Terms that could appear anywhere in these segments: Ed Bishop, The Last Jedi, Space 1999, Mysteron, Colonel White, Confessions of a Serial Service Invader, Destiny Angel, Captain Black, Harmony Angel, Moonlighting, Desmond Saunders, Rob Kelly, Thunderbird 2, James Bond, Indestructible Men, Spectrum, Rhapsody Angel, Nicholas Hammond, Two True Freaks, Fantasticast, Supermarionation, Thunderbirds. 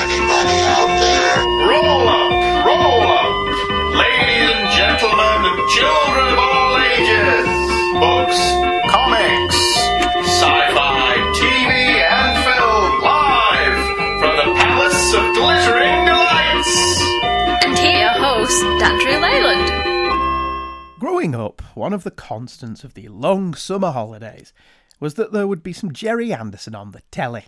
anybody out there? Roll up, ladies and gentlemen and children of all ages, books, comics, sci-fi, TV, and film, live from the Palace of Glittering Delights. And here, host, Dr. Leyland. Growing up, one of the constants of the long summer holidays was that there would be some Gerry Anderson on the telly.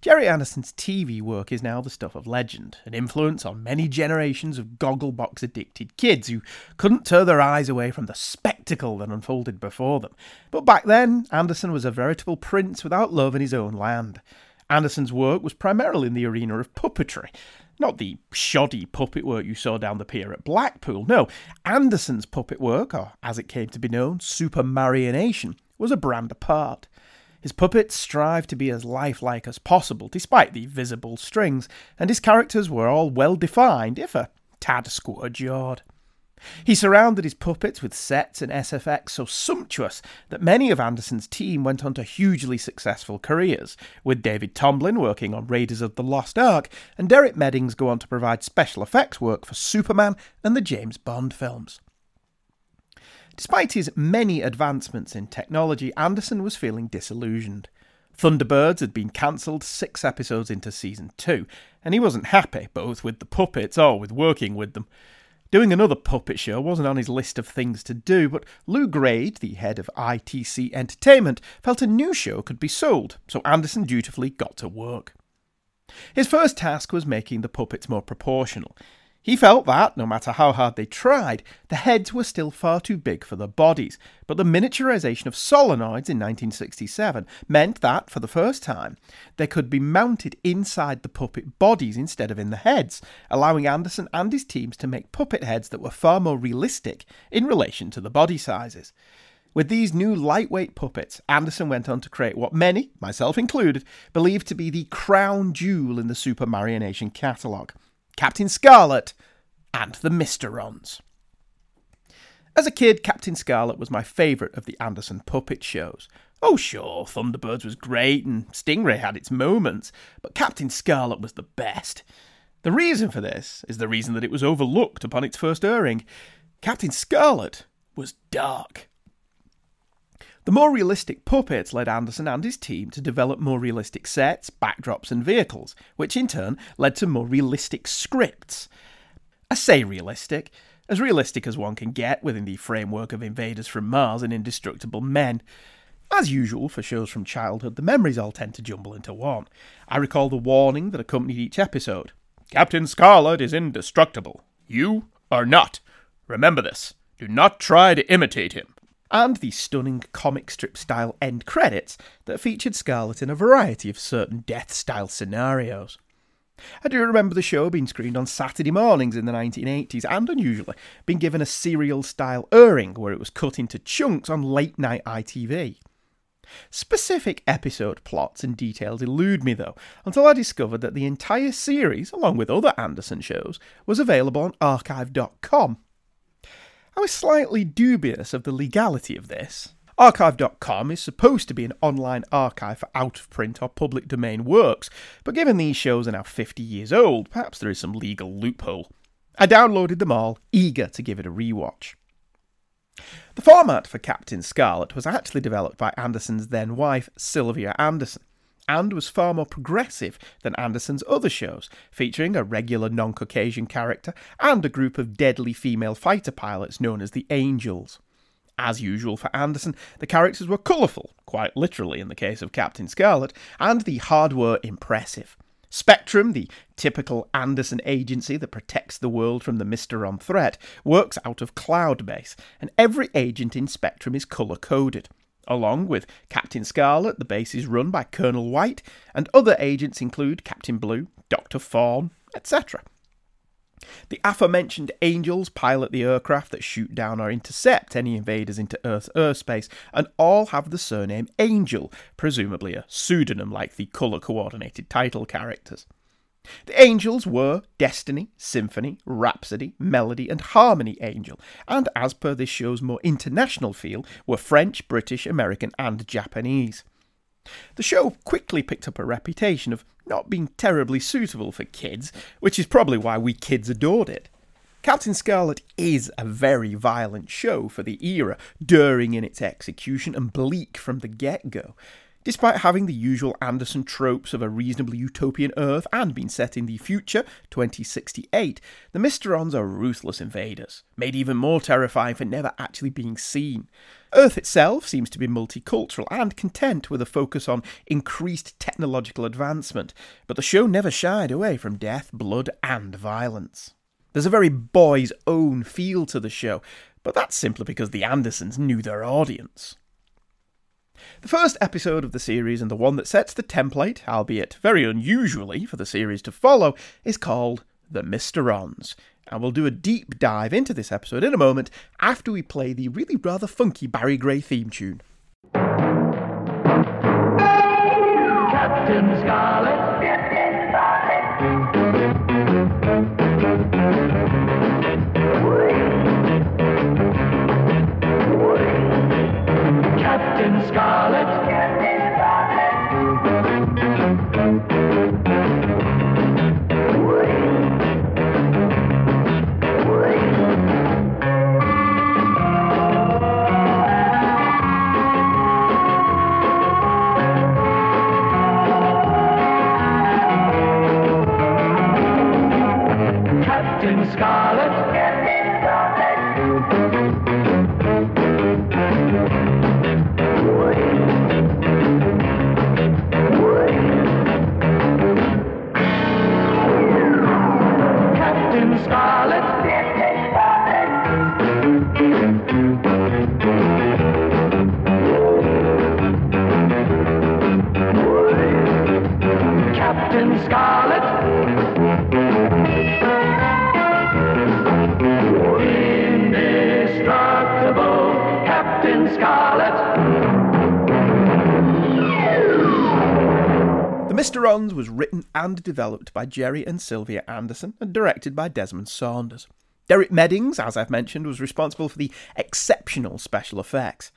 Gerry Anderson's TV work is now the stuff of legend, an influence on many generations of gogglebox-addicted kids who couldn't tear their eyes away from the spectacle that unfolded before them. But back then, Anderson was a veritable prince without love in his own land. Anderson's work was primarily in the arena of puppetry. Not the shoddy puppet work you saw down the pier at Blackpool, no. Anderson's puppet work, or as it came to be known, Supermarionation, was a brand apart. His puppets strived to be as lifelike as possible, despite the visible strings, and his characters were all well-defined, if a tad square-jawed. He surrounded his puppets with sets and SFX so sumptuous that many of Anderson's team went on to hugely successful careers, with David Tomblin working on Raiders of the Lost Ark, and Derek Meddings go on to provide special effects work for Superman and the James Bond films. Despite his many advancements in technology, Anderson was feeling disillusioned. Thunderbirds had been cancelled 6 episodes into Season 2, and he wasn't happy, both with the puppets or with working with them. Doing another puppet show wasn't on his list of things to do, but Lou Grade, the head of ITC Entertainment, felt a new show could be sold, so Anderson dutifully got to work. His first task was making the puppets more proportional. He felt that, no matter how hard they tried, the heads were still far too big for the bodies, but the miniaturisation of solenoids in 1967 meant that, for the first time, they could be mounted inside the puppet bodies instead of in the heads, allowing Anderson and his teams to make puppet heads that were far more realistic in relation to the body sizes. With these new lightweight puppets, Anderson went on to create what many, myself included, believed to be the crown jewel in the Supermarionation catalogue: Captain Scarlet and the Mysterons. As a kid, Captain Scarlet was my favourite of the Anderson puppet shows. Oh sure, Thunderbirds was great and Stingray had its moments, but Captain Scarlet was the best. The reason for this is the reason that it was overlooked upon its first airing. Captain Scarlet was dark. The more realistic puppets led Anderson and his team to develop more realistic sets, backdrops and vehicles, which in turn led to more realistic scripts. I say realistic as one can get within the framework of Invaders from Mars and Indestructible Men. As usual for shows from childhood, the memories all tend to jumble into one. I recall the warning that accompanied each episode. Captain Scarlet is indestructible. You are not. Remember this. Do not try to imitate him. And the stunning comic strip-style end credits that featured Scarlet in a variety of certain death-style scenarios. I do remember the show being screened on Saturday mornings in the 1980s and, unusually, being given a serial-style airing where it was cut into chunks on late-night ITV. Specific episode plots and details elude me, though, until I discovered that the entire series, along with other Anderson shows, was available on archive.com. I was slightly dubious of the legality of this. Archive.com is supposed to be an online archive for out-of-print or public domain works, but given these shows are now 50 years old, perhaps there is some legal loophole. I downloaded them all, eager to give it a rewatch. The format for Captain Scarlet was actually developed by Anderson's then-wife, Sylvia Anderson, and was far more progressive than Anderson's other shows, featuring a regular non-Caucasian character and a group of deadly female fighter pilots known as the Angels. As usual for Anderson, the characters were colourful, quite literally in the case of Captain Scarlet, and the hardware impressive. Spectrum, the typical Anderson agency that protects the world from the Mysteron threat, works out of Cloud Base, and every agent in Spectrum is colour-coded. Along with Captain Scarlet, the base is run by Colonel White, and other agents include Captain Blue, Dr. Fawn, etc. The aforementioned Angels pilot the aircraft that shoot down or intercept any invaders into Earth's airspace, and all have the surname Angel, presumably a pseudonym like the colour-coordinated title characters. The Angels were Destiny, Symphony, Rhapsody, Melody and Harmony Angel, and as per this show's more international feel, were French, British, American and Japanese. The show quickly picked up a reputation of not being terribly suitable for kids, which is probably why we kids adored it. Captain Scarlet is a very violent show for the era, daring in its execution and bleak from the get-go. Despite having the usual Anderson tropes of a reasonably utopian Earth and being set in the future, 2068, the Mysterons are ruthless invaders, made even more terrifying for never actually being seen. Earth itself seems to be multicultural and content with a focus on increased technological advancement, but the show never shied away from death, blood, and violence. There's a very boys' own feel to the show, but that's simply because the Andersons knew their audience. The first episode of the series, and the one that sets the template, albeit very unusually for the series to follow, is called The Mysterons, and we'll do a deep dive into this episode in a moment after we play the really rather funky Barry Gray theme tune. Captain Scarlet! Captain Scarlet! Captain Scarlet. Captain Scarlet. Captain Scarlet. Mysterons was written and developed by Gerry and Sylvia Anderson and directed by Desmond Saunders. Derek Meddings, as I've mentioned, was responsible for the exceptional special effects.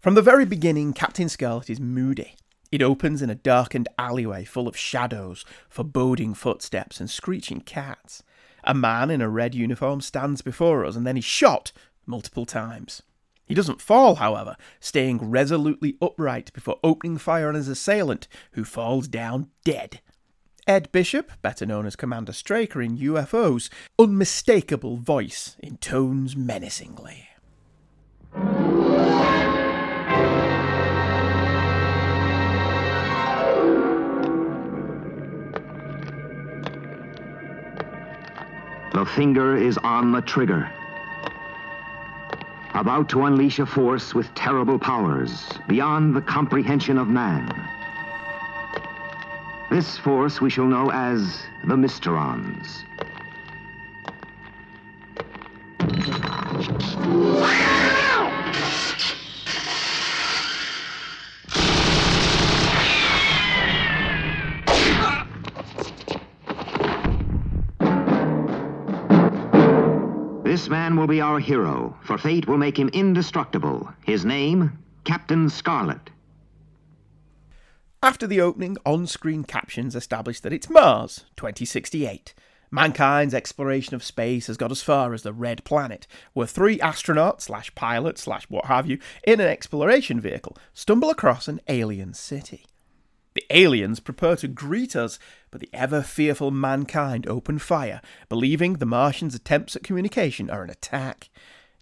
From the very beginning, Captain Scarlet is moody. It opens in a darkened alleyway full of shadows, foreboding footsteps and screeching cats. A man in a red uniform stands before us and then is shot multiple times. He doesn't fall, however, staying resolutely upright before opening fire on his assailant, who falls down dead. Ed Bishop, better known as Commander Straker in UFO's, unmistakable voice intones menacingly. The finger is on the trigger. About to unleash a force with terrible powers beyond the comprehension of man. This force we shall know as the Mysterons. This man will be our hero, for fate will make him indestructible. His name, Captain Scarlet. After the opening, on-screen captions establish that it's Mars, 2068. Mankind's exploration of space has got as far as the Red Planet, where three astronauts/pilots/what-have-you in an exploration vehicle stumble across an alien city. The aliens prepare to greet us, but the ever-fearful mankind open fire, believing the Martians' attempts at communication are an attack.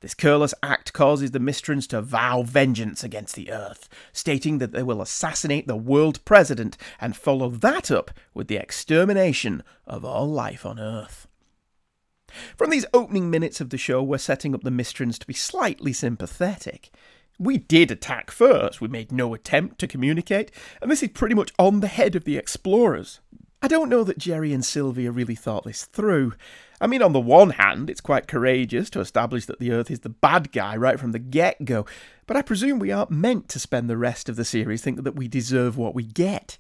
This careless act causes the Mysterons to vow vengeance against the Earth, stating that they will assassinate the world president and follow that up with the extermination of all life on Earth. From these opening minutes of the show, we're setting up the Mysterons to be slightly sympathetic. We did attack first, we made no attempt to communicate, and this is pretty much on the head of the explorers. I don't know that Gerry and Sylvia really thought this through. I mean, on the one hand, it's quite courageous to establish that the Earth is the bad guy right from the get-go, but I presume we aren't meant to spend the rest of the series thinking that we deserve what we get.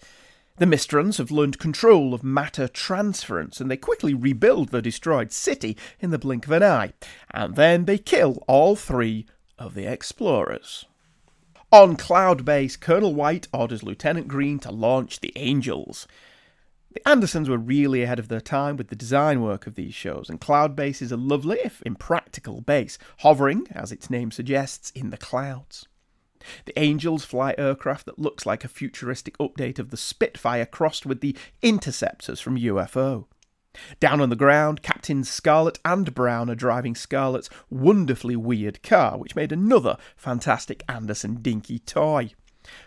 The Mysterons have learned control of matter transference, and they quickly rebuild the destroyed city in the blink of an eye, and then they kill all three of the explorers. On Cloud Base, Colonel White orders Lieutenant Green to launch the Angels. The Andersons were really ahead of their time with the design work of these shows, and Cloud Base is a lovely, if impractical, base, hovering, as its name suggests, in the clouds. The Angels fly aircraft that looks like a futuristic update of the Spitfire crossed with the Interceptors from UFO. Down on the ground, Captains Scarlet and Brown are driving Scarlet's wonderfully weird car, which made another fantastic Anderson dinky toy.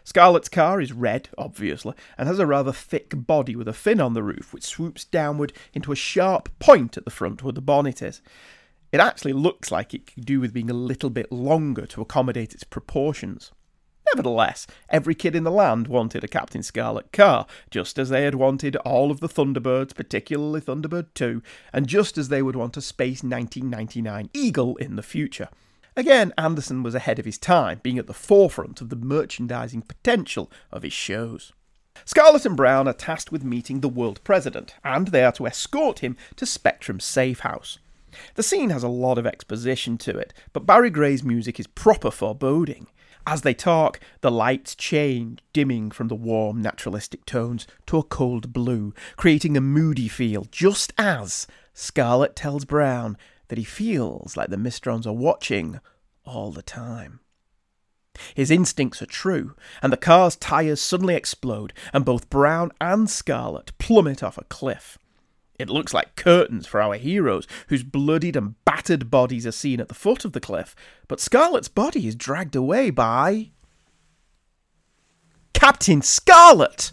Scarlet's car is red, obviously, and has a rather thick body with a fin on the roof, which swoops downward into a sharp point at the front where the bonnet is. It actually looks like it could do with being a little bit longer to accommodate its proportions. Nevertheless, every kid in the land wanted a Captain Scarlet car, just as they had wanted all of the Thunderbirds, particularly Thunderbird 2, and just as they would want a Space 1999 Eagle in the future. Again, Anderson was ahead of his time, being at the forefront of the merchandising potential of his shows. Scarlet and Brown are tasked with meeting the world president, and they are to escort him to Spectrum's safe house. The scene has a lot of exposition to it, but Barry Gray's music is proper foreboding. As they talk, the lights change, dimming from the warm, naturalistic tones to a cold blue, creating a moody feel, just as Scarlet tells Brown that he feels like the Mysterons are watching all the time. His instincts are true, and the car's tyres suddenly explode, and both Brown and Scarlet plummet off a cliff. It looks like curtains for our heroes, whose bloodied and battered bodies are seen at the foot of the cliff, but Scarlet's body is dragged away by Captain Scarlet!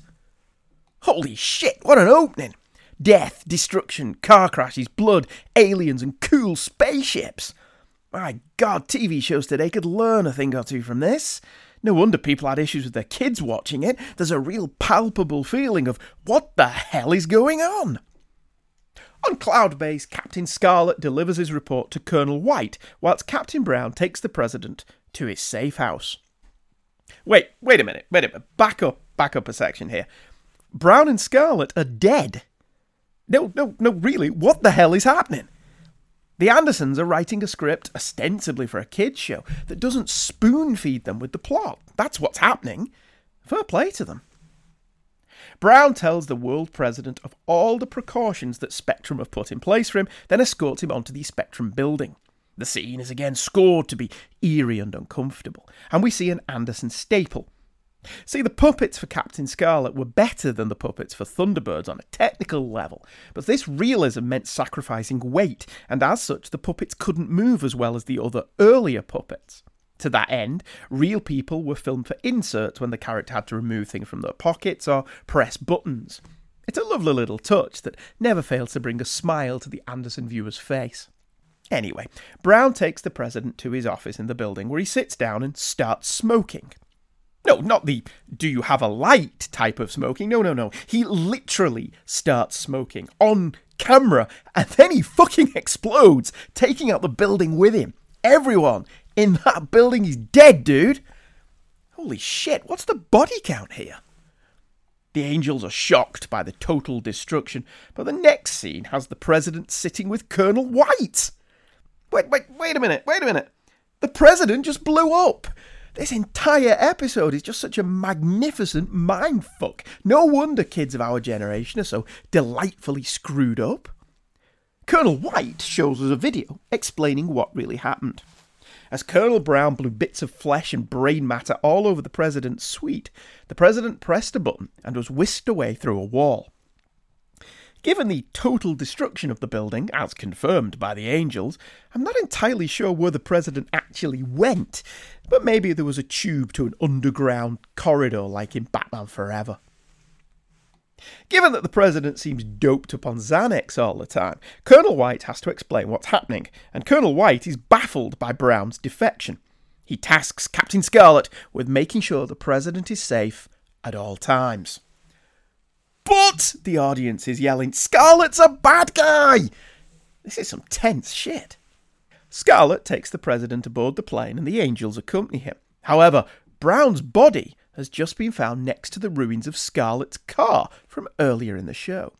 Holy shit, what an opening! Death, destruction, car crashes, blood, aliens and cool spaceships. My God, TV shows today could learn a thing or two from this. No wonder people had issues with their kids watching it. There's a real palpable feeling of, what the hell is going on? On Cloud Base, Captain Scarlet delivers his report to Colonel White, whilst Captain Brown takes the President to his safe house. Wait a minute. Back up a section here. Brown and Scarlet are dead. No, really, what the hell is happening? The Andersons are writing a script, ostensibly for a kid's show, that doesn't spoon-feed them with the plot. That's what's happening. Fair play to them. Brown tells the world president of all the precautions that Spectrum have put in place for him, then escorts him onto the Spectrum building. The scene is again scored to be eerie and uncomfortable, and we see an Anderson staple. See, the puppets for Captain Scarlet were better than the puppets for Thunderbirds on a technical level, but this realism meant sacrificing weight, and as such the puppets couldn't move as well as the other earlier puppets. To that end, real people were filmed for inserts when the character had to remove things from their pockets or press buttons. It's a lovely little touch that never fails to bring a smile to the Anderson viewer's face. Anyway, Brown takes the president to his office in the building where he sits down and starts smoking. No, not the do you have a light type of smoking. No. He literally starts smoking on camera and then he fucking explodes, taking out the building with him. Everyone in that building is dead, dude. Holy shit, what's the body count here? The Angels are shocked by the total destruction, but the next scene has the president sitting with Colonel White. Wait a minute. The president just blew up. This entire episode is just such a magnificent mindfuck. No wonder kids of our generation are so delightfully screwed up. Colonel White shows us a video explaining what really happened. As Colonel Brown blew bits of flesh and brain matter all over the president's suite, the president pressed a button and was whisked away through a wall. Given the total destruction of the building, as confirmed by the Angels, I'm not entirely sure where the president actually went, but maybe there was a tube to an underground corridor like in Batman Forever. Given that the president seems doped up on Xanax all the time, Colonel White has to explain what's happening, and Colonel White is baffled by Brown's defection. He tasks Captain Scarlet with making sure the president is safe at all times. But the audience is yelling, Scarlet's a bad guy! This is some tense shit. Scarlet takes the president aboard the plane and the Angels accompany him. However, Brown's body has just been found next to the ruins of Scarlet's car from earlier in the show.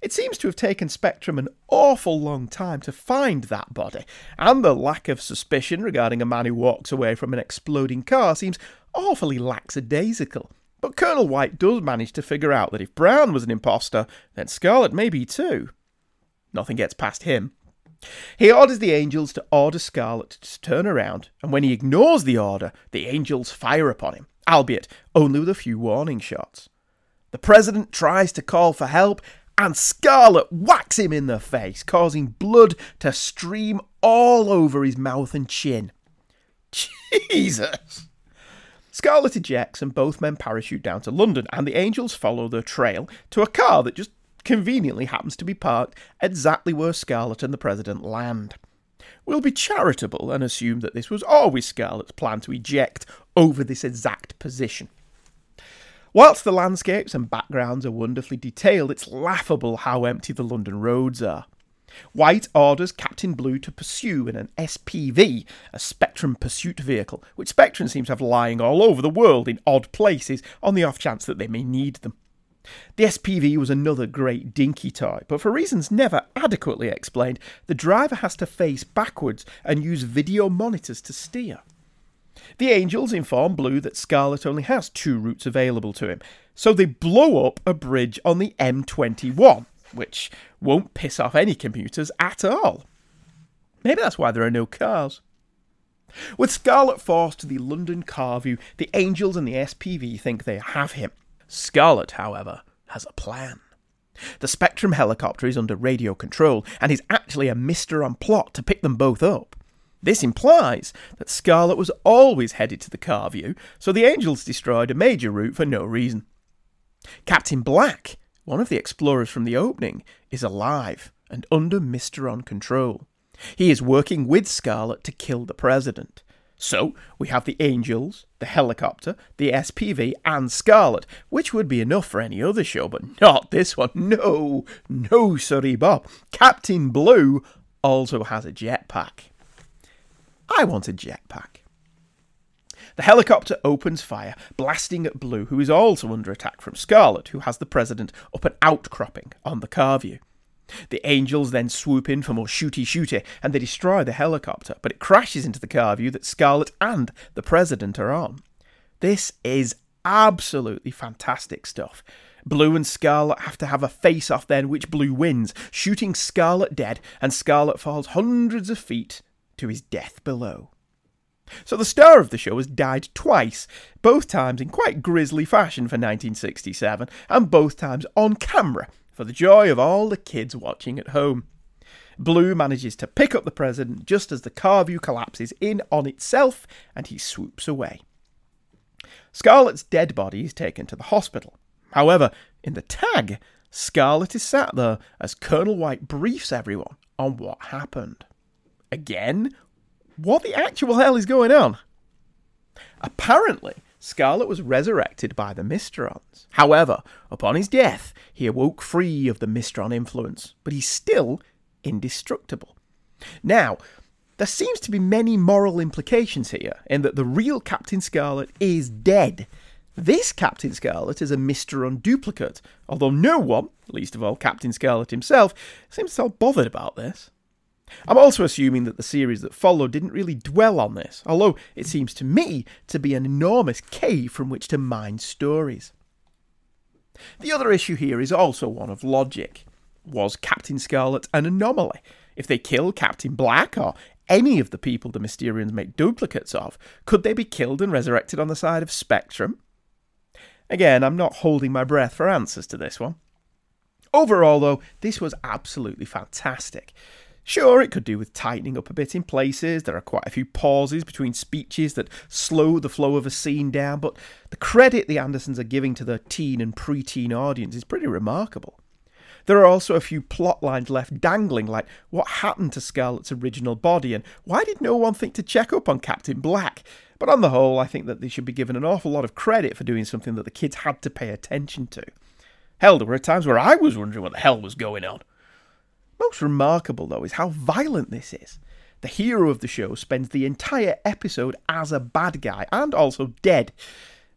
It seems to have taken Spectrum an awful long time to find that body, and the lack of suspicion regarding a man who walks away from an exploding car seems awfully lackadaisical. But Colonel White does manage to figure out that if Brown was an imposter, then Scarlet may be too. Nothing gets past him. He orders the Angels to order Scarlet to turn around, and when he ignores the order, the Angels fire upon him, albeit only with a few warning shots. The President tries to call for help, and Scarlet whacks him in the face, causing blood to stream all over his mouth and chin. Jesus! Scarlet ejects and both men parachute down to London, and the Angels follow their trail to a car that just conveniently happens to be parked exactly where Scarlet and the President land. We'll be charitable and assume that this was always Scarlet's plan to eject over this exact position. Whilst the landscapes and backgrounds are wonderfully detailed, it's laughable how empty the London roads are. White orders Captain Blue to pursue in an SPV, a Spectrum pursuit vehicle, which Spectrum seems to have lying all over the world in odd places on the off chance that they may need them. The SPV was another great dinky toy, but for reasons never adequately explained, the driver has to face backwards and use video monitors to steer. The Angels inform Blue that Scarlet only has two routes available to him, so they blow up a bridge on the M21, which won't piss off any computers at all. Maybe that's why there are no cars. With Scarlet forced to the London car view, the Angels and the SPV think they have him. Scarlet, however, has a plan. The Spectrum helicopter is under radio control and is actually a Mysteron plot to pick them both up. This implies that Scarlet was always headed to the car view, so the Angels destroyed a major route for no reason. Captain Black, one of the explorers from the opening, is alive and under Mysteron control. He is working with Scarlet to kill the President. So we have the Angels, the helicopter, the SPV and Scarlet, which would be enough for any other show, but not this one. No, sorry, Bob. Captain Blue also has a jetpack. I want a jetpack. The helicopter opens fire, blasting at Blue, who is also under attack from Scarlet, who has the President up an outcropping on the car view. The Angels then swoop in for more shooty-shooty, and they destroy the helicopter, but it crashes into the car view that Scarlet and the President are on. This is absolutely fantastic stuff. Blue and Scarlet have to have a face-off then, which Blue wins, shooting Scarlet dead, and Scarlet falls hundreds of feet to his death below. So the star of the show has died twice, both times in quite grisly fashion for 1967, and both times on camera, for the joy of all the kids watching at home. Blue manages to pick up the President just as the car view collapses in on itself, and he swoops away. Scarlet's dead body is taken to the hospital. However, in the tag, Scarlet is sat there as Colonel White briefs everyone on what happened. Again, what the actual hell is going on? Apparently, Scarlet was resurrected by the Mysterons. However, upon his death, he awoke free of the Mysteron influence, but he's still indestructible. Now, there seems to be many moral implications here, in that the real Captain Scarlet is dead. This Captain Scarlet is a Mysteron duplicate, although no one, least of all Captain Scarlet himself, seems at all bothered about this. I'm also assuming that the series that followed didn't really dwell on this, although it seems to me to be an enormous cave from which to mine stories. The other issue here is also one of logic. Was Captain Scarlet an anomaly? If they kill Captain Black or any of the people the Mysterians make duplicates of, could they be killed and resurrected on the side of Spectrum? Again, I'm not holding my breath for answers to this one. Overall, though, this was absolutely fantastic. Sure, it could do with tightening up a bit in places. There are quite a few pauses between speeches that slow the flow of a scene down, but the credit the Andersons are giving to their teen and preteen audience is pretty remarkable. There are also a few plot lines left dangling, like what happened to Scarlet's original body and why did no one think to check up on Captain Black? But on the whole, I think that they should be given an awful lot of credit for doing something that the kids had to pay attention to. Hell, there were times where I was wondering what the hell was going on. Most remarkable, though, is how violent this is. The hero of the show spends the entire episode as a bad guy, and also dead.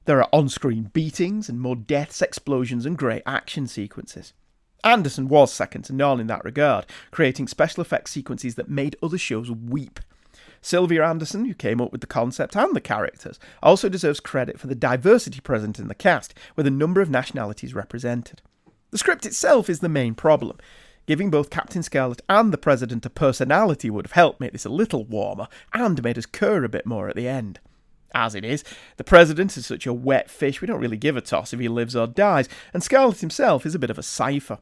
There are on-screen beatings and more deaths, explosions and great action sequences. Anderson was second to none in that regard, creating special effects sequences that made other shows weep. Sylvia Anderson, who came up with the concept and the characters, also deserves credit for the diversity present in the cast, with a number of nationalities represented. The script itself is the main problem. Giving both Captain Scarlet and the President a personality would have helped make this a little warmer, and made us cur a bit more at the end. As it is, the President is such a wet fish we don't really give a toss if he lives or dies, and Scarlet himself is a bit of a cipher.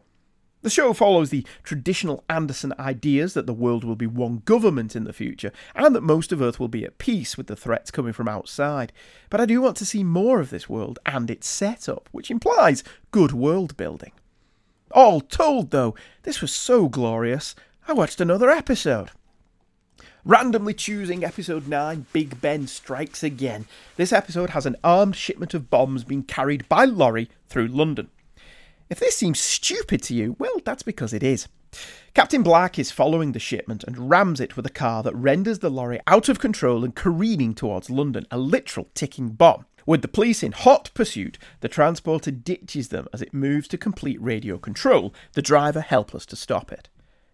The show follows the traditional Anderson ideas that the world will be one government in the future, and that most of Earth will be at peace with the threats coming from outside. But I do want to see more of this world and its setup, which implies good world building. All told, though, this was so glorious, I watched another episode. Randomly choosing episode 9, Big Ben Strikes Again. This episode has an armed shipment of bombs being carried by lorry through London. If this seems stupid to you, well, that's because it is. Captain Black is following the shipment and rams it with a car that renders the lorry out of control and careening towards London, a literal ticking bomb. With the police in hot pursuit, the transporter ditches them as it moves to complete radio control, the driver helpless to stop it.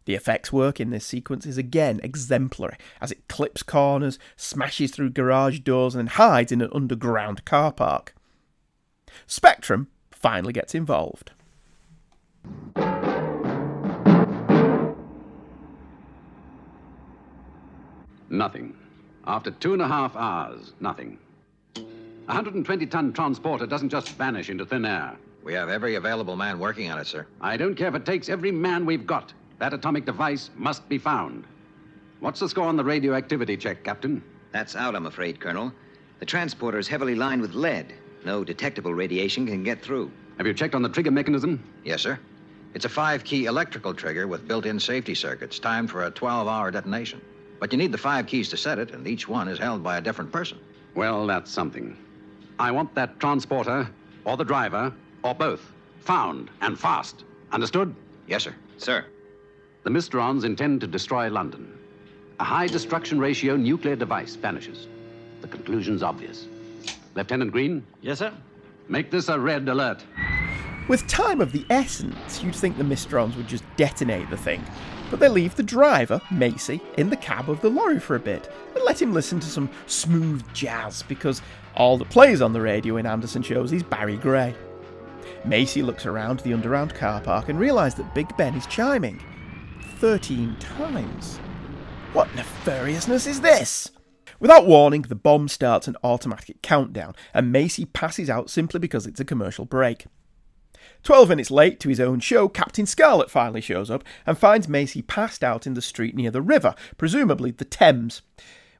The effects work in this sequence is again exemplary, as it clips corners, smashes through garage doors and hides in an underground car park. Spectrum finally gets involved. Nothing. After 2.5 hours, nothing. A 120-ton transporter doesn't just vanish into thin air. We have every available man working on it, sir. I don't care if it takes every man we've got. That atomic device must be found. What's the score on the radioactivity check, Captain? That's out, I'm afraid, Colonel. The transporter is heavily lined with lead. No detectable radiation can get through. Have you checked on the trigger mechanism? Yes, sir. It's a 5-key electrical trigger with built-in safety circuits, timed for a 12-hour detonation. But you need the 5 keys to set it, and each one is held by a different person. Well, that's something. I want that transporter, or the driver, or both, found and fast. Understood? Yes, sir. Sir. The Mysterons intend to destroy London. A high destruction ratio nuclear device vanishes. The conclusion's obvious. Lieutenant Green? Yes, sir? Make this a red alert. With time of the essence, you'd think the Mysterons would just detonate the thing, but they leave the driver, Macy, in the cab of the lorry for a bit and let him listen to some smooth jazz because all that plays on the radio in Anderson shows is Barry Gray. Macy looks around the underground car park and realises that Big Ben is chiming 13 times. What nefariousness is this? Without warning, the bomb starts an automatic countdown and Macy passes out simply because it's a commercial break. 12 minutes late to his own show, Captain Scarlet finally shows up and finds Macy passed out in the street near the river, presumably the Thames.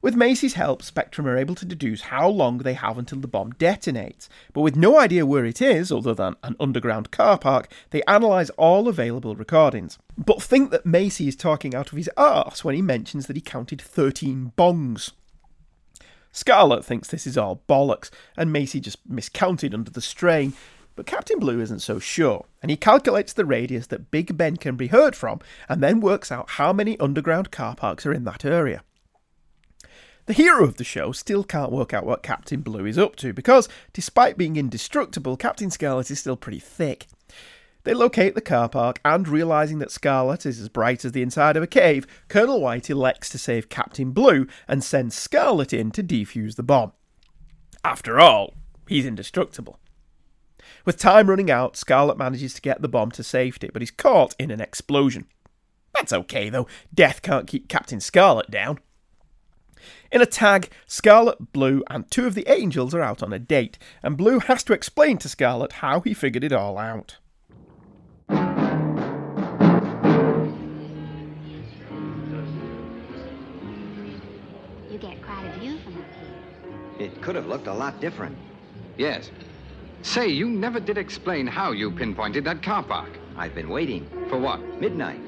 With Macy's help, Spectrum are able to deduce how long they have until the bomb detonates, but with no idea where it is, other than an underground car park, they analyse all available recordings, but think that Macy is talking out of his arse when he mentions that he counted 13 bongs. Scarlet thinks this is all bollocks, and Macy just miscounted under the strain, but Captain Blue isn't so sure, and he calculates the radius that Big Ben can be heard from, and then works out how many underground car parks are in that area. The hero of the show still can't work out what Captain Blue is up to, because, despite being indestructible, Captain Scarlet is still pretty thick. They locate the car park, and realising that Scarlet is as bright as the inside of a cave, Colonel White elects to save Captain Blue and sends Scarlet in to defuse the bomb. After all, he's indestructible. With time running out, Scarlet manages to get the bomb to safety, but is caught in an explosion. That's okay, though. Death can't keep Captain Scarlet down. In a tag, Scarlet, Blue, and two of the Angels are out on a date, and Blue has to explain to Scarlet how he figured it all out. You get quite a view from up here. It could have looked a lot different. Yes. Say, you never did explain how you pinpointed that car park. I've been waiting. For what? Midnight.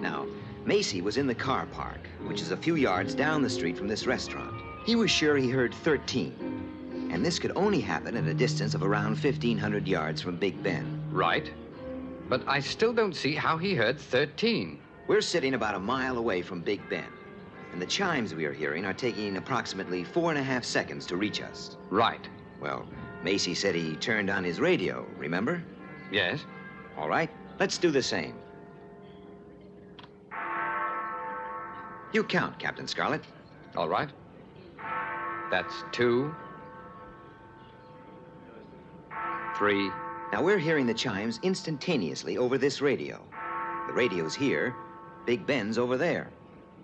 Now, Macy was in the car park, which is a few yards down the street from this restaurant. He was sure he heard 13, and this could only happen at a distance of around 1,500 yards from Big Ben. Right. But I still don't see how he heard 13. We're sitting about a mile away from Big Ben, and the chimes we are hearing are taking approximately 4.5 seconds to reach us. Right. Well, Macy said he turned on his radio, remember? Yes. All right. Let's do the same. You count, Captain Scarlet. All right. That's 2, 3. Now we're hearing the chimes instantaneously over this radio. The radio's here. Big Ben's over there.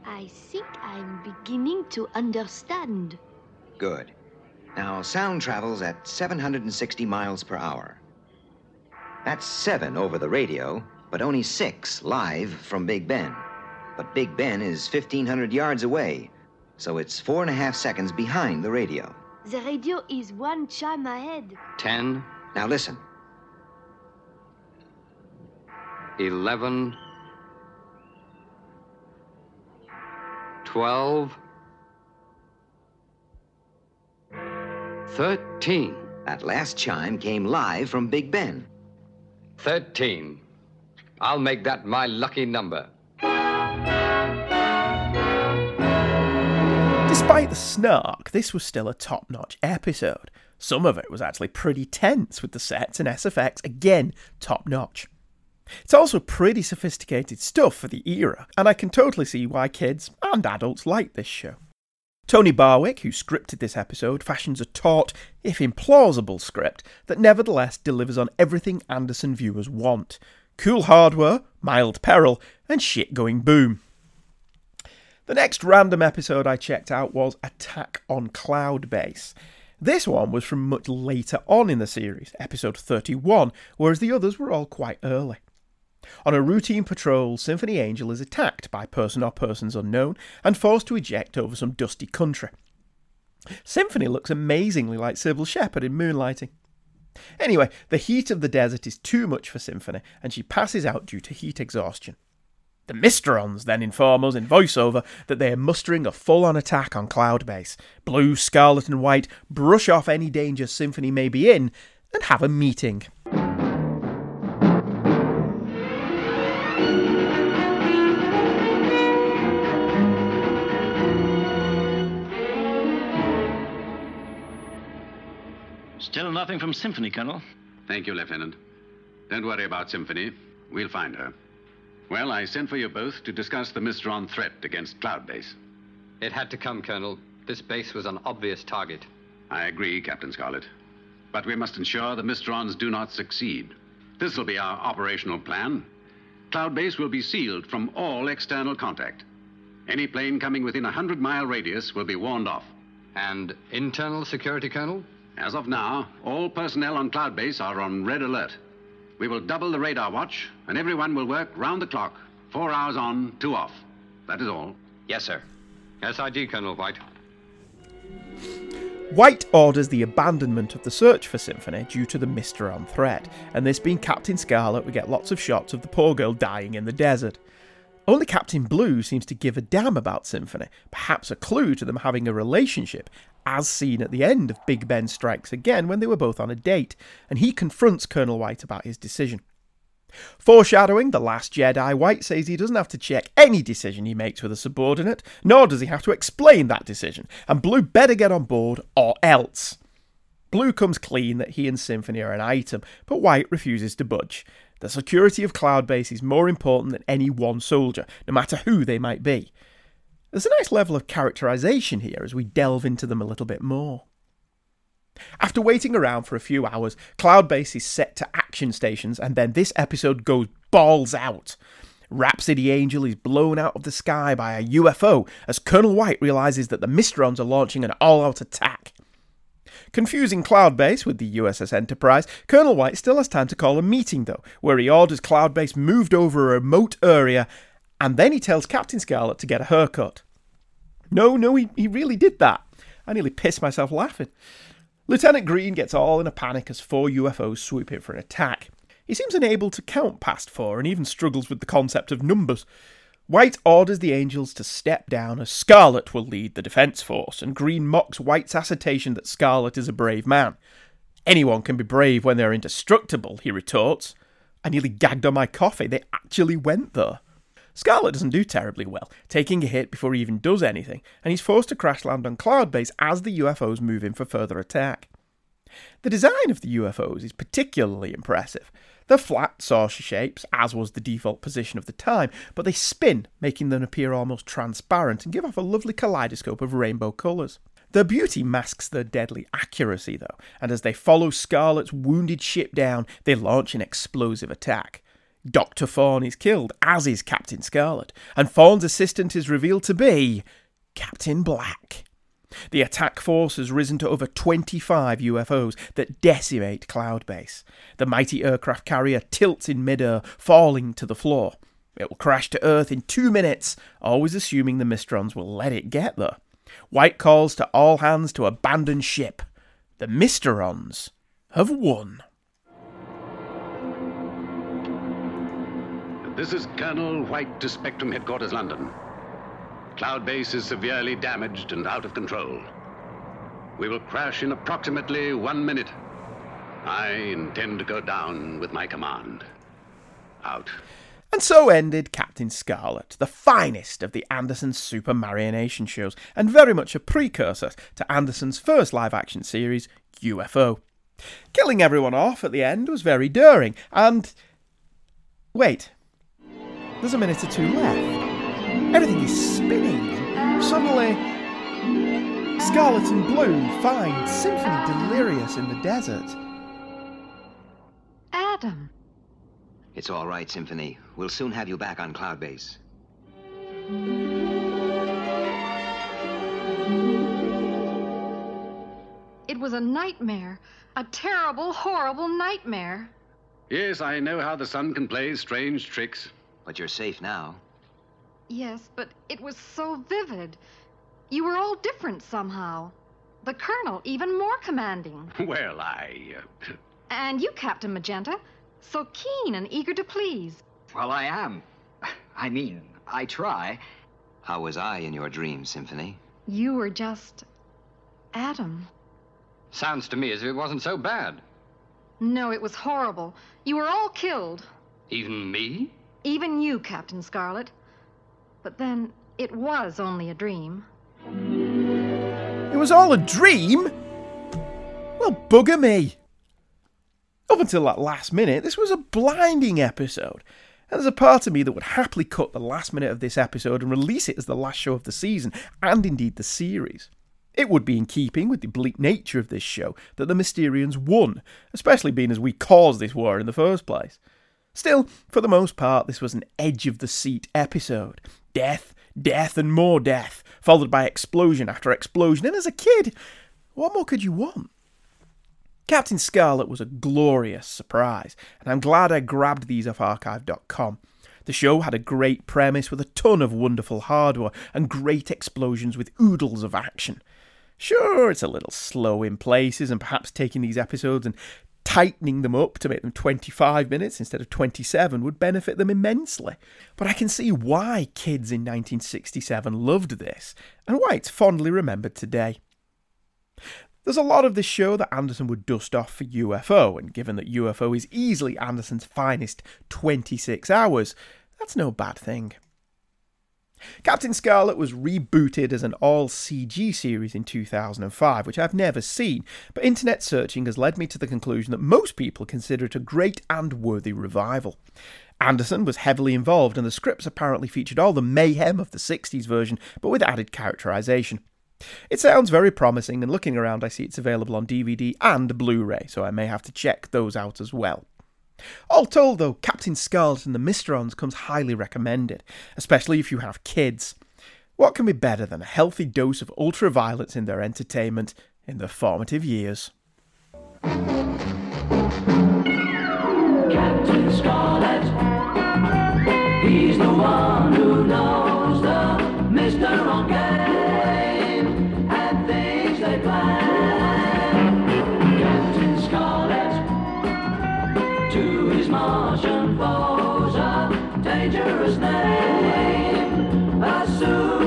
I think I'm beginning to understand. Good. Now, sound travels at 760 miles per hour. That's 7 over the radio, but only 6 live from Big Ben. But Big Ben is 1,500 yards away, so it's 4.5 seconds behind the radio. The radio is 1 chime ahead. 10. Now listen. 11. 12. 13. That last chime came live from Big Ben. 13. I'll make that my lucky number. Despite the snark, this was still a top-notch episode. Some of it was actually pretty tense, with the sets and SFX again top-notch. It's also pretty sophisticated stuff for the era, and I can totally see why kids and adults like this show. Tony Barwick, who scripted this episode, fashions a taut, if implausible, script that nevertheless delivers on everything Anderson viewers want. Cool hardware, mild peril, and shit going boom. The next random episode I checked out was Attack on Cloud Base. This one was from much later on in the series, episode 31, whereas the others were all quite early. On a routine patrol, Symphony Angel is attacked by person or persons unknown and forced to eject over some dusty country. Symphony looks amazingly like Sybil Shepherd in Moonlighting. Anyway, the heat of the desert is too much for Symphony, and she passes out due to heat exhaustion. The Mysterons then inform us in voiceover that they are mustering a full-on attack on Cloud Base. Blue, Scarlet and White brush off any danger Symphony may be in and have a meeting. Still nothing from Symphony, Colonel. Thank you, Lieutenant. Don't worry about Symphony. We'll find her. Well, I sent for you both to discuss the Mysteron threat against Cloud Base. It had to come, Colonel. This base was an obvious target. I agree, Captain Scarlet. But we must ensure the Mysterons do not succeed. This will be our operational plan. Cloud Base will be sealed from all external contact. Any plane coming within a 100-mile radius will be warned off. And internal security, Colonel? As of now, all personnel on Cloud Base are on red alert. We will double the radar watch, and everyone will work round the clock, 4 hours on, 2 off. That is all. Yes, sir. SIG, Colonel White. White orders the abandonment of the search for Symphony due to the Mysteron threat, and this being Captain Scarlet, we get lots of shots of the poor girl dying in the desert. Only Captain Blue seems to give a damn about Symphony, perhaps a clue to them having a relationship, as seen at the end of Big Ben Strikes Again when they were both on a date, and he confronts Colonel White about his decision. Foreshadowing The Last Jedi, White says he doesn't have to check any decision he makes with a subordinate, nor does he have to explain that decision, and Blue better get on board or else. Blue comes clean that he and Symphony are an item, but White refuses to budge. The security of Cloud Base is more important than any one soldier, no matter who they might be. There's a nice level of characterization here as we delve into them a little bit more. After waiting around for a few hours, Cloud Base is set to action stations, and then this episode goes balls out. Rhapsody Angel is blown out of the sky by a UFO as Colonel White realizes that the Mysterons are launching an all-out attack. Confusing Cloud Base with the USS Enterprise, Colonel White still has time to call a meeting, though, where he orders Cloud Base moved over a remote area, and then he tells Captain Scarlet to get a haircut. No, he really did that. I nearly pissed myself laughing. Lieutenant Green gets all in a panic as 4 UFOs swoop in for an attack. He seems unable to count past 4 and even struggles with the concept of numbers. White orders the Angels to step down as Scarlet will lead the defence force, and Green mocks White's assertion that Scarlet is a brave man. Anyone can be brave when they're indestructible, he retorts. I nearly gagged on my coffee. They actually went there. Scarlet doesn't do terribly well, taking a hit before he even does anything, and he's forced to crash land on Cloud Base as the UFOs move in for further attack. The design of the UFOs is particularly impressive. They're flat, saucer shapes, as was the default position of the time, but they spin, making them appear almost transparent and give off a lovely kaleidoscope of rainbow colours. Their beauty masks their deadly accuracy, though, and as they follow Scarlet's wounded ship down, they launch an explosive attack. Dr. Fawn is killed, as is Captain Scarlet, and Fawn's assistant is revealed to be Captain Black. The attack force has risen to over 25 UFOs that decimate Cloud Base. The mighty aircraft carrier tilts in midair, falling to the floor. It will crash to Earth in 2 minutes, always assuming the Mysterons will let it get there. White calls to all hands to abandon ship. The Mysterons have won. This is Colonel White to Spectrum Headquarters, London. Cloud Base is severely damaged and out of control. We will crash in approximately 1 minute. I intend to go down with my command. Out. And so ended Captain Scarlet, the finest of the Anderson's Supermarionation shows, and very much a precursor to Anderson's first live-action series, UFO. Killing everyone off at the end was very daring, and... wait. There's a minute or two left. Everything is spinning, and suddenly, Scarlet and Blue find Symphony delirious in the desert. Adam. It's all right, Symphony. We'll soon have you back on Cloud Base. It was a nightmare. A terrible, horrible nightmare. Yes, I know how the sun can play strange tricks. But you're safe now. Yes, but it was so vivid. You were all different somehow. The Colonel, even more commanding. Well, I... And you, Captain Magenta, so keen and eager to please. Well, I am. I mean, I try. How was I in your dream, Symphony? You were just... Adam. Sounds to me as if it wasn't so bad. No, it was horrible. You were all killed. Even me? Even you, Captain Scarlet. But then, it was only a dream. It was all a dream? Well, bugger me. Up until that last minute, this was a blinding episode. And there's a part of me that would happily cut the last minute of this episode and release it as the last show of the season, and indeed the series. It would be in keeping with the bleak nature of this show that the Mysterians won, especially being as we caused this war in the first place. Still, for the most part, this was an edge-of-the-seat episode. Death, death, and more death, followed by explosion after explosion, and as a kid, what more could you want? Captain Scarlet was a glorious surprise, and I'm glad I grabbed these off archive.com. The show had a great premise with a ton of wonderful hardware, and great explosions with oodles of action. Sure, it's a little slow in places, and perhaps taking these episodes and tightening them up to make them 25 minutes instead of 27 would benefit them immensely. But I can see why kids in 1967 loved this, and why it's fondly remembered today. There's a lot of this show that Anderson would dust off for UFO, and given that UFO is easily Anderson's finest 26 hours, that's no bad thing. Captain Scarlet was rebooted as an all-CG series in 2005, which I've never seen, but internet searching has led me to the conclusion that most people consider it a great and worthy revival. Anderson was heavily involved, and the scripts apparently featured all the mayhem of the 60s version, but with added characterisation. It sounds very promising, and looking around I see it's available on DVD and Blu-ray, so I may have to check those out as well. All told, though, Captain Scarlet and the Mysterons comes highly recommended, especially if you have kids. What can be better than a healthy dose of ultraviolence in their entertainment in their formative years? Captain Scarlet, he's the one who knows the Mysteron game and things they play. Martian foes, a dangerous name, a Superman.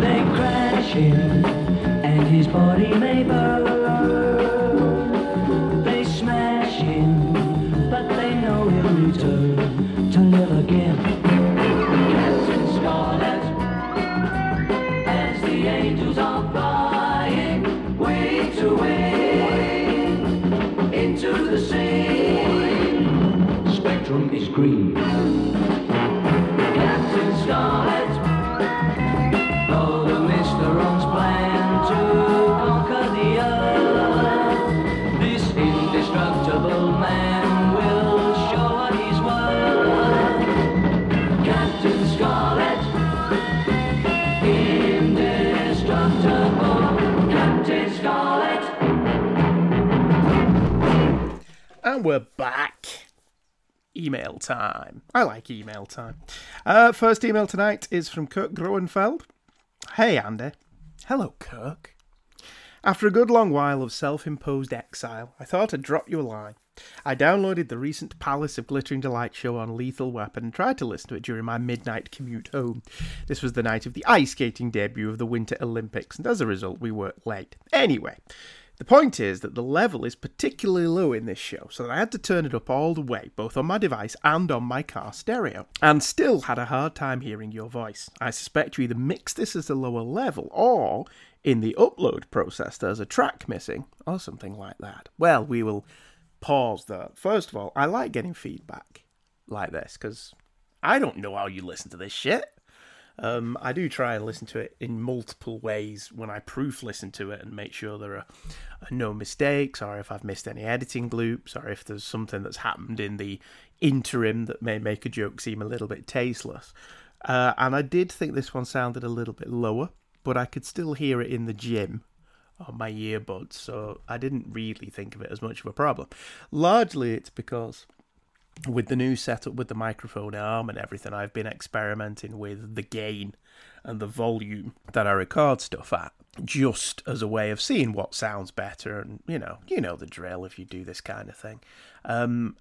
They crash him, and his body may burn. They smash him, but they know he'll return to live again. Captain Scarlet, as the angels are flying, wing to wing, into the sea. we're back. Email time. I like email time. First email tonight is from Kirk Groenfeld. Hey, Andy. Hello, Kirk. After a good long while of self-imposed exile, I thought I'd drop you a line. I downloaded the recent Palace of Glittering Delight show on Lethal Weapon and tried to listen to it during my midnight commute home. This was the night of the ice skating debut of the Winter Olympics, and as a result, we worked late. Anyway, the point is that the level is particularly low in this show, so that I had to turn it up all the way, both on my device and on my car stereo, and still had a hard time hearing your voice. I suspect you either mixed this as a lower level, or in the upload process there's a track missing, or something like that. Well, we will pause there. First of all, I like getting feedback like this, because I don't know how you listen to this shit. I do try and listen to it in multiple ways when I proof listen to it and make sure there are no mistakes, or if I've missed any editing loops, or if there's something that's happened in the interim that may make a joke seem a little bit tasteless. And I did think this one sounded a little bit lower, but I could still hear it in the gym on my earbuds, so I didn't really think of it as much of a problem. Largely it's because with the new setup with the microphone arm and everything, I've been experimenting with the gain and the volume that I record stuff at, just as a way of seeing what sounds better, and you know the drill if you do this kind of thing. And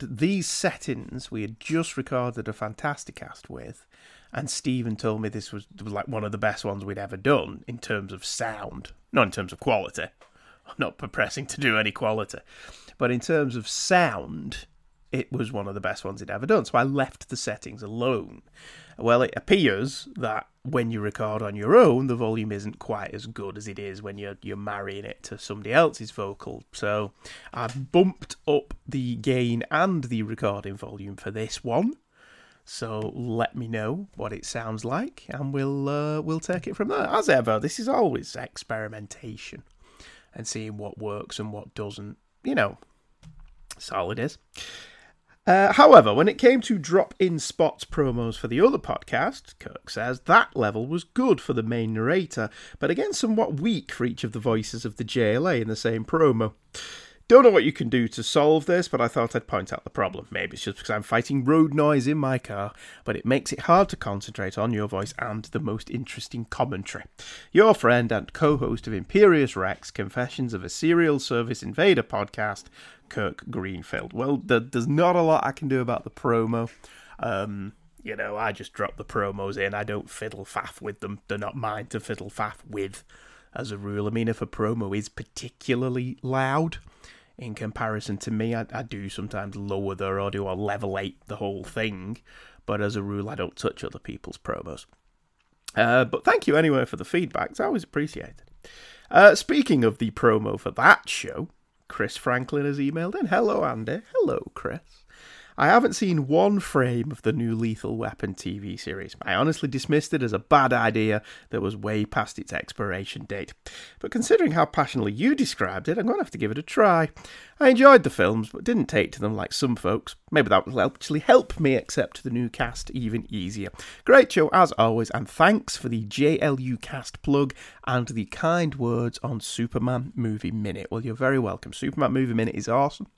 these settings, we had just recorded a Fantasticast with, and Stephen told me this was like one of the best ones we'd ever done in terms of sound, not in terms of quality. I'm not professing to do any quality, but in terms of sound, it was one of the best ones he'd ever done, so I left the settings alone. Well, it appears that when you record on your own, the volume isn't quite as good as it is when you're marrying it to somebody else's vocal, so I bumped up the gain and the recording volume for this one, so let me know what it sounds like, and we'll take it from there. As ever, this is always experimentation, and seeing what works and what doesn't, that's all it is. However, when it came to drop-in spots promos for the other podcast, Kirk says that level was good for the main narrator, but again somewhat weak for each of the voices of the JLA in the same promo. Don't know what you can do to solve this, but I thought I'd point out the problem. Maybe it's just because I'm fighting road noise in my car, but it makes it hard to concentrate on your voice and the most interesting commentary. Your friend and co-host of Imperious Rex, Confessions of a Serial Service Invader podcast, Kirk Greenfield. Well, there's not a lot I can do about the promo. I just drop the promos in. I don't fiddle-faff with them. They're not mine to fiddle-faff with, as a rule. I mean, if a promo is particularly loud in comparison to me, I do sometimes lower their audio or levelate the whole thing. But as a rule, I don't touch other people's promos. But thank you anyway for the feedback. It's always appreciated. Speaking of the promo for that show, Chris Franklin has emailed in. Hello, Andy. Hello, Chris. I haven't seen one frame of the new Lethal Weapon TV series. I honestly dismissed it as a bad idea that was way past its expiration date. But considering how passionately you described it, I'm going to have to give it a try. I enjoyed the films, but didn't take to them like some folks. Maybe that will actually help me accept the new cast even easier. Great show as always, and thanks for the JLUcast plug and the kind words on Superman Movie Minute. Well, you're very welcome. Superman Movie Minute is awesome.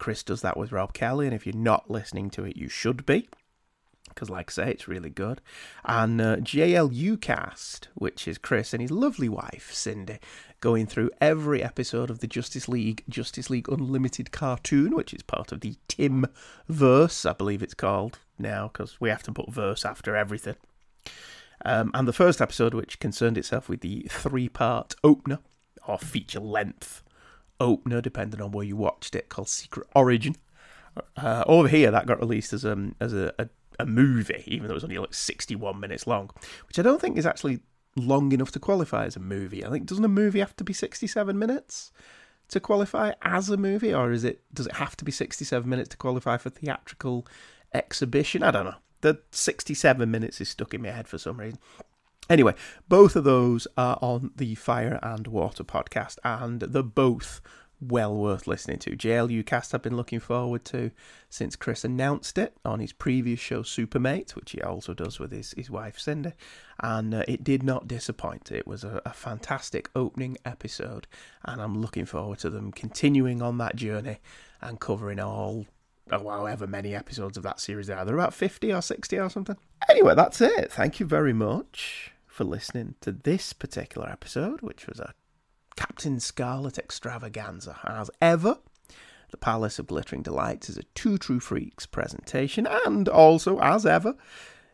Chris does that with Rob Kelly, and if you're not listening to it, you should be, because like I say, it's really good. And JLUcast, which is Chris and his lovely wife Cindy, going through every episode of the Justice League Unlimited cartoon, which is part of the Timverse, I believe it's called now, because we have to put verse after everything. And the first episode, which concerned itself with the three-part opener, or feature-length opener, depending on where you watched it, called Secret Origin. Over here, that got released as a movie, even though it was only like 61 minutes long, which I don't think is actually long enough to qualify as a movie. I think, doesn't a movie have to be 67 minutes to qualify as a movie, or does it have to be 67 minutes to qualify for theatrical exhibition? I don't know. The 67 minutes is stuck in my head for some reason. Anyway, both of those are on the Fire and Water podcast, and they're both well worth listening to. JLUcast I've been looking forward to since Chris announced it on his previous show, Supermate, which he also does with his wife, Cindy. And it did not disappoint. It was a fantastic opening episode, and I'm looking forward to them continuing on that journey and covering all, however many episodes of that series there are. There are about 50 or 60 or something. Anyway, that's it. Thank you very much for listening to this particular episode, which was a Captain Scarlet extravaganza. As ever, the Palace of Glittering Delights is a Two True Freaks presentation, and also, as ever,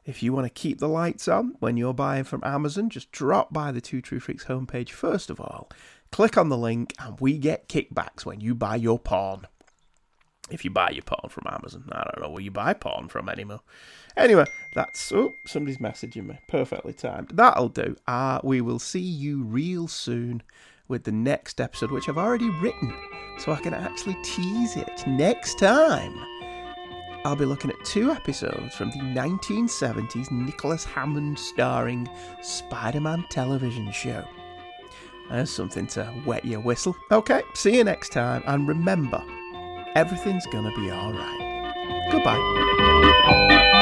if you want to keep the lights on when you're buying from Amazon, just drop by the Two True Freaks homepage first of all, click on the link, and we get kickbacks when you buy your porn. If you buy your porn from Amazon. I don't know where you buy porn from anymore. Anyway, that's... Oh, somebody's messaging me. Perfectly timed. That'll do. We will see you real soon with the next episode, which I've already written, so I can actually tease it. Next time, I'll be looking at two episodes from the 1970s Nicholas Hammond starring Spider-Man television show. There's something to wet your whistle. Okay, see you next time, and remember, everything's gonna be alright. Goodbye.